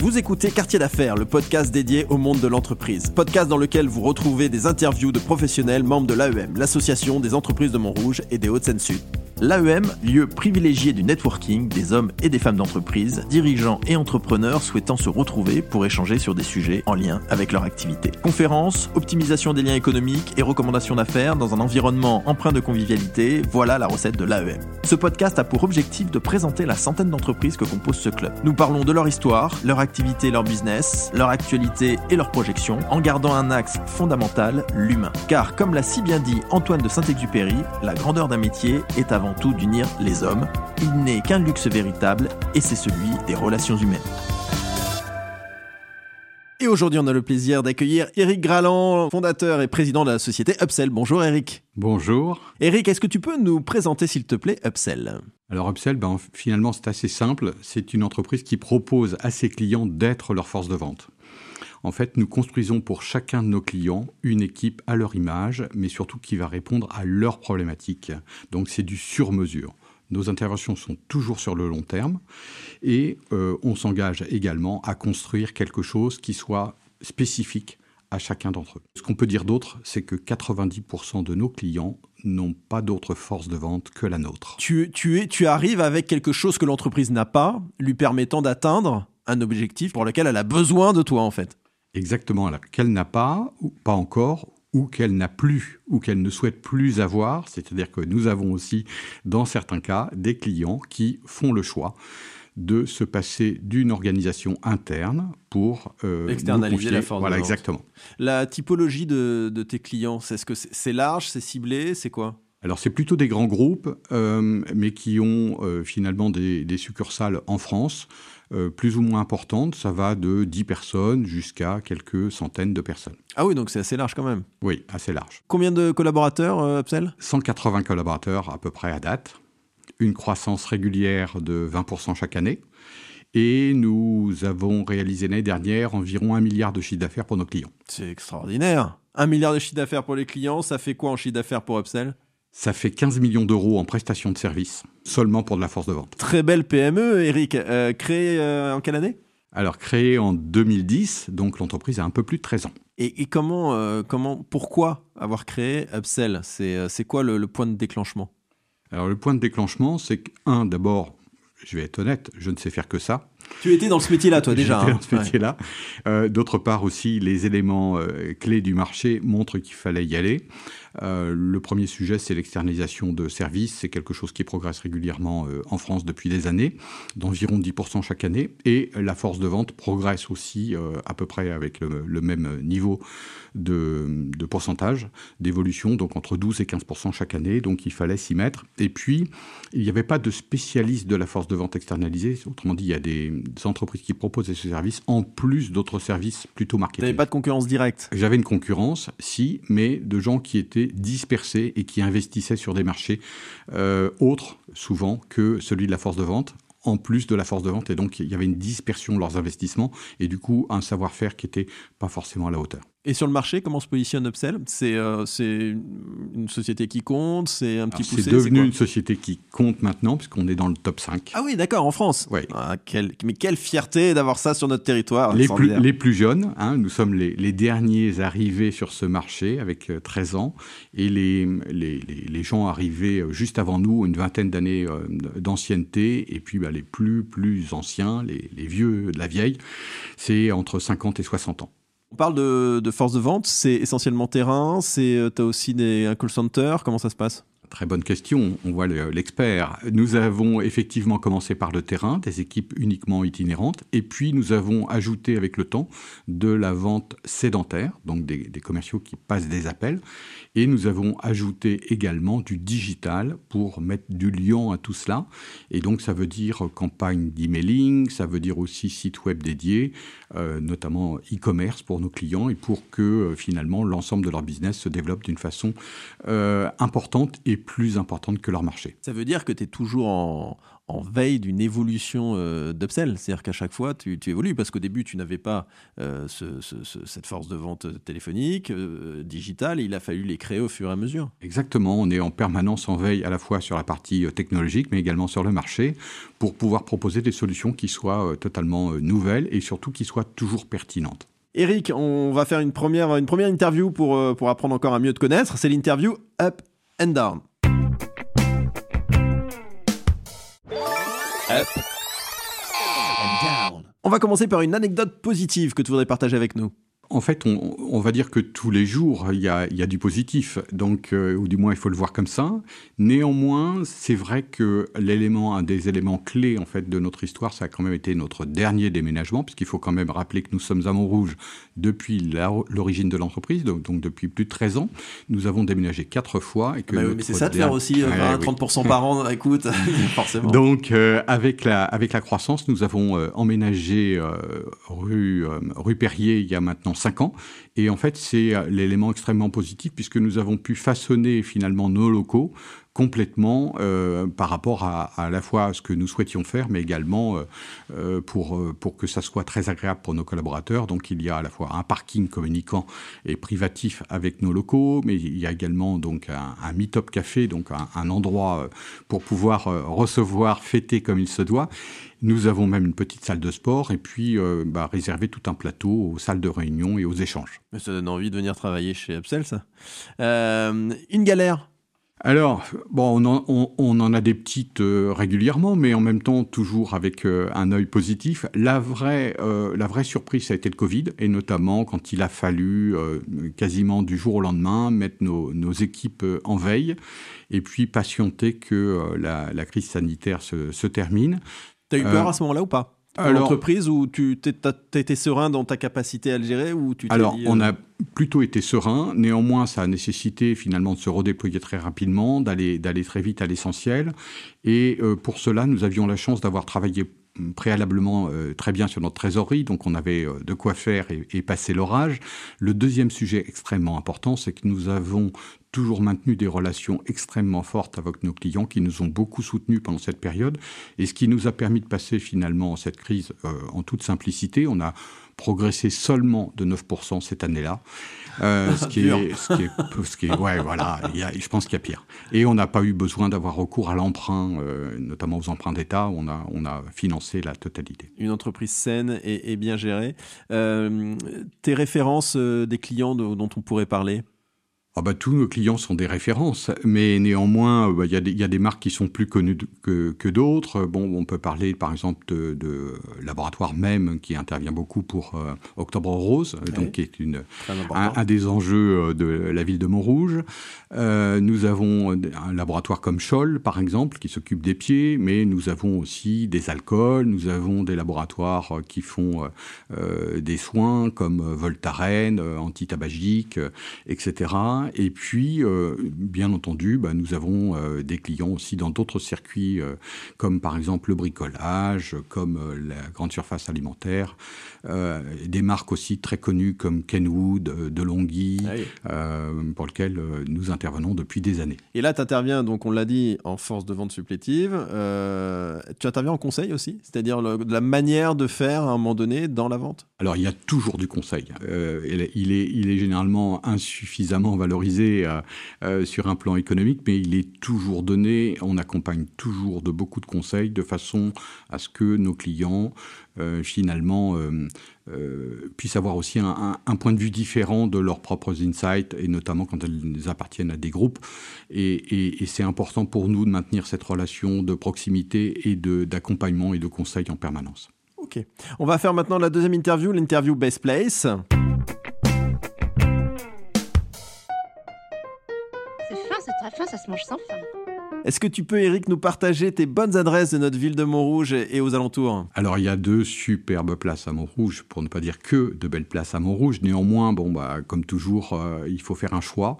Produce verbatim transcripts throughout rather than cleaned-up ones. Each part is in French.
Vous écoutez Quartier d'affaires, le podcast dédié au monde de l'entreprise. Podcast dans lequel vous retrouvez des interviews de professionnels membres de l'A E M, l'association des entreprises de Montrouge et des Hauts-de-Seine-Sud. L'A E M, lieu privilégié du networking des hommes et des femmes d'entreprise, dirigeants et entrepreneurs souhaitant se retrouver pour échanger sur des sujets en lien avec leur activité. Conférences, optimisation des liens économiques et recommandations d'affaires dans un environnement empreint de convivialité, voilà la recette de l'A E M. Ce podcast a pour objectif de présenter la centaine d'entreprises que compose ce club. Nous parlons de leur histoire, leur activité, leur business, leur actualité et leurs projections, en gardant un axe fondamental, l'humain. Car comme l'a si bien dit Antoine de Saint-Exupéry, la grandeur d'un métier est avant tout d'unir les hommes. Il n'est qu'un luxe véritable et c'est celui des relations humaines. Et aujourd'hui, on a le plaisir d'accueillir Eric Grasland, fondateur et président de la société Upsell. Bonjour Eric. Bonjour. Eric, est-ce que tu peux nous présenter, s'il te plaît, Upsell ? Alors Upsell, ben, finalement, c'est assez simple. C'est une entreprise qui propose à ses clients d'être leur force de vente. En fait, nous construisons pour chacun de nos clients une équipe à leur image, mais surtout qui va répondre à leurs problématiques. Donc, c'est du sur-mesure. Nos interventions sont toujours sur le long terme et euh, on s'engage également à construire quelque chose qui soit spécifique à chacun d'entre eux. Ce qu'on peut dire d'autre, c'est que quatre-vingt-dix pour cent de nos clients n'ont pas d'autre force de vente que la nôtre. Tu, tu, es, tu arrives avec quelque chose que l'entreprise n'a pas, lui permettant d'atteindre un objectif pour lequel elle a besoin de toi en fait. Exactement, qu'elle n'a pas, ou pas encore, ou qu'elle n'a plus, ou qu'elle ne souhaite plus avoir. C'est-à-dire que nous avons aussi, dans certains cas, des clients qui font le choix de se passer d'une organisation interne pour euh, externaliser nous confier la force de vente. Voilà, exactement. La typologie de, de tes clients, c'est, est-ce que c'est, c'est large, c'est ciblé, c'est quoi ? Alors, c'est plutôt des grands groupes, euh, mais qui ont euh, finalement des, des succursales en France, euh, plus ou moins importantes. Ça va de dix personnes jusqu'à quelques centaines de personnes. Ah oui, donc c'est assez large quand même. Oui, assez large. Combien de collaborateurs, euh, Upsell ? cent quatre-vingts collaborateurs à peu près à date. Une croissance régulière de vingt pour cent chaque année. Et nous avons réalisé l'année dernière environ un milliard de chiffre d'affaires pour nos clients. C'est extraordinaire. un milliard de chiffre d'affaires pour les clients, ça fait quoi en chiffre d'affaires pour Upsell ? Ça fait quinze millions d'euros en prestations de services, seulement pour de la force de vente. Très belle P M E, Eric. Euh, créée euh, en quelle année ? Alors, créée en deux mille dix, donc l'entreprise a un peu plus de treize ans. Et, et comment, euh, comment, pourquoi avoir créé Upsell ? C'est, c'est quoi le, le point de déclenchement ? Alors, le point de déclenchement, c'est que, un, d'abord, je vais être honnête, je ne sais faire que ça. Tu étais dans ce métier-là, toi, déjà. J'étais hein, dans ce métier-là. Ouais. Euh, d'autre part aussi, les éléments euh, clés du marché montrent qu'il fallait y aller. Euh, le premier sujet, c'est l'externalisation de services. C'est quelque chose qui progresse régulièrement euh, en France depuis des années, d'environ dix pour cent chaque année. Et la force de vente progresse aussi euh, à peu près avec le, le même niveau de, de pourcentage d'évolution, donc entre douze et quinze pour cent chaque année. Donc, il fallait s'y mettre. Et puis, il n'y avait pas de spécialiste de la force de vente externalisée. Autrement dit, il y a des des entreprises qui proposaient ce service, en plus d'autres services plutôt marketing. Tu n'avais pas de concurrence directe ? J'avais une concurrence, si, mais de gens qui étaient dispersés et qui investissaient sur des marchés euh, autres, souvent, que celui de la force de vente, en plus de la force de vente. Et donc, il y avait une dispersion de leurs investissements et du coup, un savoir-faire qui n'était pas forcément à la hauteur. Et sur le marché, comment se positionne Upsell ? C'est, euh, c'est une société qui compte, c'est un petit poussé. C'est devenu c'est une société qui compte maintenant, puisqu'on est dans le top cinq. Ah oui, d'accord, en France. Ouais. Ah, quel, mais quelle fierté d'avoir ça sur notre territoire. Les, plus, les plus jeunes, hein, nous sommes les, les derniers arrivés sur ce marché avec treize ans. Et les, les, les, les gens arrivés juste avant nous, une vingtaine d'années d'ancienneté. Et puis bah, les plus, plus anciens, les, les vieux de la vieille, c'est entre cinquante et soixante ans. On parle de, de force de vente, c'est essentiellement terrain, c'est, t'as aussi des, un call center, comment ça se passe ? Très bonne question, on voit le, l'expert. Nous avons effectivement commencé par le terrain, des équipes uniquement itinérantes, et puis nous avons ajouté avec le temps de la vente sédentaire, donc des, des commerciaux qui passent des appels, et nous avons ajouté également du digital pour mettre du lien à tout cela, et donc ça veut dire campagne d'emailing, ça veut dire aussi site web dédié, euh, notamment e-commerce pour nos clients, et pour que euh, finalement l'ensemble de leur business se développe d'une façon euh, importante et plus importantes que leur marché. Ça veut dire que tu es toujours en, en veille d'une évolution euh, d'Upsell, c'est-à-dire qu'à chaque fois tu, tu évolues, parce qu'au début tu n'avais pas euh, ce, ce, ce, cette force de vente téléphonique, euh, digitale, et il a fallu les créer au fur et à mesure. Exactement, on est en permanence en veille à la fois sur la partie technologique mais également sur le marché, pour pouvoir proposer des solutions qui soient euh, totalement euh, nouvelles et surtout qui soient toujours pertinentes. Eric, on va faire une première, une première interview pour, euh, pour apprendre encore à mieux te connaître. C'est l'interview Up and Down. Up and Down. On va commencer par une anecdote positive que tu voudrais partager avec nous. En fait, on, on va dire que tous les jours, il y a, il y a du positif, donc, euh, ou du moins, il faut le voir comme ça. Néanmoins, c'est vrai que l'élément, un des éléments clés en fait, de notre histoire, ça a quand même été notre dernier déménagement, puisqu'il faut quand même rappeler que nous sommes à Montrouge depuis la, l'origine de l'entreprise, donc, donc depuis plus de treize ans. Nous avons déménagé quatre fois. Et que bah oui, mais c'est ça de dernier... faire aussi euh, ah, vingt à trente pour cent oui. par an, écoute, forcément. Donc, euh, avec, la, avec la croissance, nous avons euh, emménagé euh, rue, euh, rue Perrier il y a maintenant cinq ans, et en fait c'est l'élément extrêmement positif puisque nous avons pu façonner finalement nos locaux complètement euh, par rapport à, à la fois à ce que nous souhaitions faire, mais également euh, pour, pour que ça soit très agréable pour nos collaborateurs. Donc il y a à la fois un parking communicant et privatif avec nos locaux, mais il y a également donc un, un meet-up café, donc un, un endroit pour pouvoir recevoir, fêter comme il se doit. Nous avons même une petite salle de sport et puis euh, bah, réservé tout un plateau aux salles de réunion et aux échanges. Mais ça donne envie de venir travailler chez Upsell, ça. Euh, une galère ? Alors, bon, on en, on, on en a des petites euh, régulièrement, mais en même temps, toujours avec euh, un œil positif. La vraie, euh, la vraie surprise, ça a été le Covid, et notamment quand il a fallu euh, quasiment du jour au lendemain mettre nos, nos équipes euh, en veille et puis patienter que euh, la, la crise sanitaire se, se termine. T'as eu peur euh, à ce moment-là ou pas ? Alors, l'entreprise où tu étais serein dans ta capacité à le gérer ou tu t'es Alors, dit, euh... on a plutôt été serein. Néanmoins, ça a nécessité finalement de se redéployer très rapidement, d'aller, d'aller très vite à l'essentiel. Et euh, pour cela, nous avions la chance d'avoir travaillé préalablement euh, très bien sur notre trésorerie, donc on avait euh, de quoi faire et, et passer l'orage. Le deuxième sujet extrêmement important, c'est que nous avons toujours maintenu des relations extrêmement fortes avec nos clients qui nous ont beaucoup soutenus pendant cette période, et ce qui nous a permis de passer finalement cette crise euh, en toute simplicité. On a progressé seulement de neuf pour cent cette année-là, euh, ce qui est, ce qui est, ce qui est, ouais, voilà, y a, je pense qu'il y a pire. Et on n'a pas eu besoin d'avoir recours à l'emprunt, euh, notamment aux emprunts d'État. On a, on a financé la totalité. Une entreprise saine et, et bien gérée. Euh, tes références euh, des clients de, dont on pourrait parler ? Ah bah, tous nos clients sont des références, mais néanmoins, il bah, y, y a des marques qui sont plus connues de, que, que d'autres. Bon, on peut parler par exemple de, de Laboratoire Même, qui intervient beaucoup pour euh, Octobre Rose, oui. donc, qui est une, un, un des enjeux de la ville de Montrouge. Euh, nous avons un laboratoire comme Scholl, par exemple, qui s'occupe des pieds, mais nous avons aussi des alcools, nous avons des laboratoires qui font euh, des soins comme Voltaren, antitabagique, et cetera. Et puis, euh, bien entendu, bah, nous avons euh, des clients aussi dans d'autres circuits, euh, comme par exemple le bricolage, comme euh, la grande surface alimentaire, euh, des marques aussi très connues comme Kenwood, euh, Delonghi, ah oui. euh, pour lesquelles euh, nous intervenons depuis des années. Et là, tu interviens, donc on l'a dit, en force de vente supplétive. Euh, tu interviens en conseil aussi, c'est-à-dire le, la manière de faire à un moment donné dans la vente. Alors, il y a toujours du conseil. Euh, il est, il est généralement insuffisamment valorisé. valorisé euh, euh, sur un plan économique, mais il est toujours donné, on accompagne toujours de beaucoup de conseils de façon à ce que nos clients euh, finalement euh, euh, puissent avoir aussi un, un, un point de vue différent de leurs propres insights, et notamment quand elles appartiennent à des groupes, et, et, et c'est important pour nous de maintenir cette relation de proximité et de, d'accompagnement et de conseil en permanence. Ok, on va faire maintenant la deuxième interview, l'interview Best Place. Ça se mange sans faim. Est-ce que tu peux, Eric, nous partager tes bonnes adresses de notre ville de Montrouge et aux alentours? Alors, il y a deux superbes places à Montrouge, pour ne pas dire que de belles places à Montrouge. Néanmoins, bon, bah, comme toujours, euh, il faut faire un choix.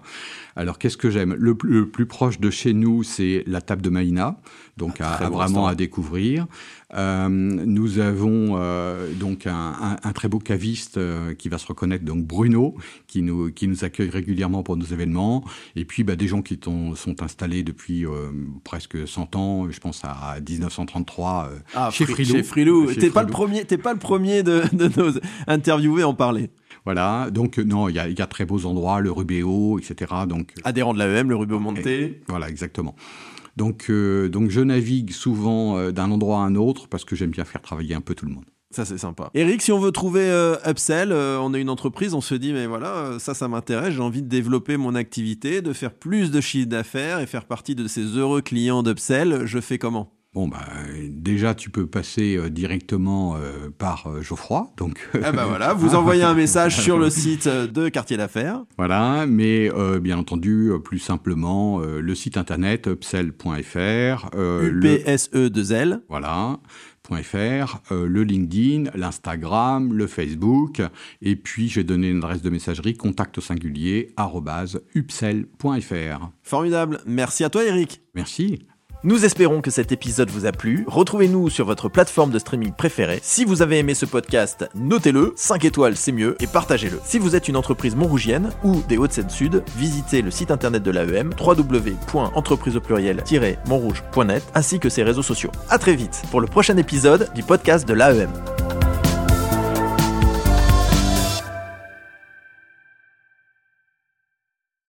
Alors, qu'est-ce que j'aime? Le, le plus proche de chez nous, c'est la table de Maïna, donc ah, à, à, bon vraiment à découvrir. Euh, nous avons euh, donc un, un, un très beau caviste euh, qui va se reconnaître, donc Bruno, qui nous, qui nous accueille régulièrement pour nos événements. Et puis, bah, des gens qui ton, sont installés depuis euh, presque cent ans, je pense à dix-neuf cent trente-trois, euh, ah, chez Frilou. Chez Frilou. Chez t'es, Frilou. Pas le premier, t'es pas le premier de, de nos interviewés à en parler. Voilà, donc non, il y a, y a très beaux endroits, le Rubéo, et cetera. Donc, adhérent de l'A E M, le Rubéo monté. Voilà, exactement. Donc, euh, donc je navigue souvent euh, d'un endroit à un autre parce que j'aime bien faire travailler un peu tout le monde. Ça, c'est sympa. Eric, si on veut trouver euh, Upsell, euh, on a une entreprise, on se dit, mais voilà, ça, ça m'intéresse, j'ai envie de développer mon activité, de faire plus de chiffre d'affaires et faire partie de ces heureux clients d'Upsell, je fais comment ? Bon, bah, déjà, tu peux passer euh, directement euh, par euh, Geoffroy. Donc... ah bah voilà, vous envoyez un message sur le site de Quartier d'Affaires. Voilà, mais euh, bien entendu, plus simplement, euh, le site internet upsell point f r. Euh, U P S E deux L. Le... Voilà. .fr, euh, le LinkedIn, l'Instagram, le Facebook, et puis j'ai donné une adresse de messagerie contact au singulier arobase upsell point f r. Formidable, merci à toi Eric. Merci. Nous espérons que cet épisode vous a plu. Retrouvez-nous sur votre plateforme de streaming préférée. Si vous avez aimé ce podcast, notez-le, cinq étoiles c'est mieux, et partagez-le. Si vous êtes une entreprise montrougienne ou des Hauts-de-Seine-Sud, visitez le site internet de l'A E M w w w point entreprise au pluriel tiret montrouge point net ainsi que ses réseaux sociaux. À très vite pour le prochain épisode du podcast de l'A E M.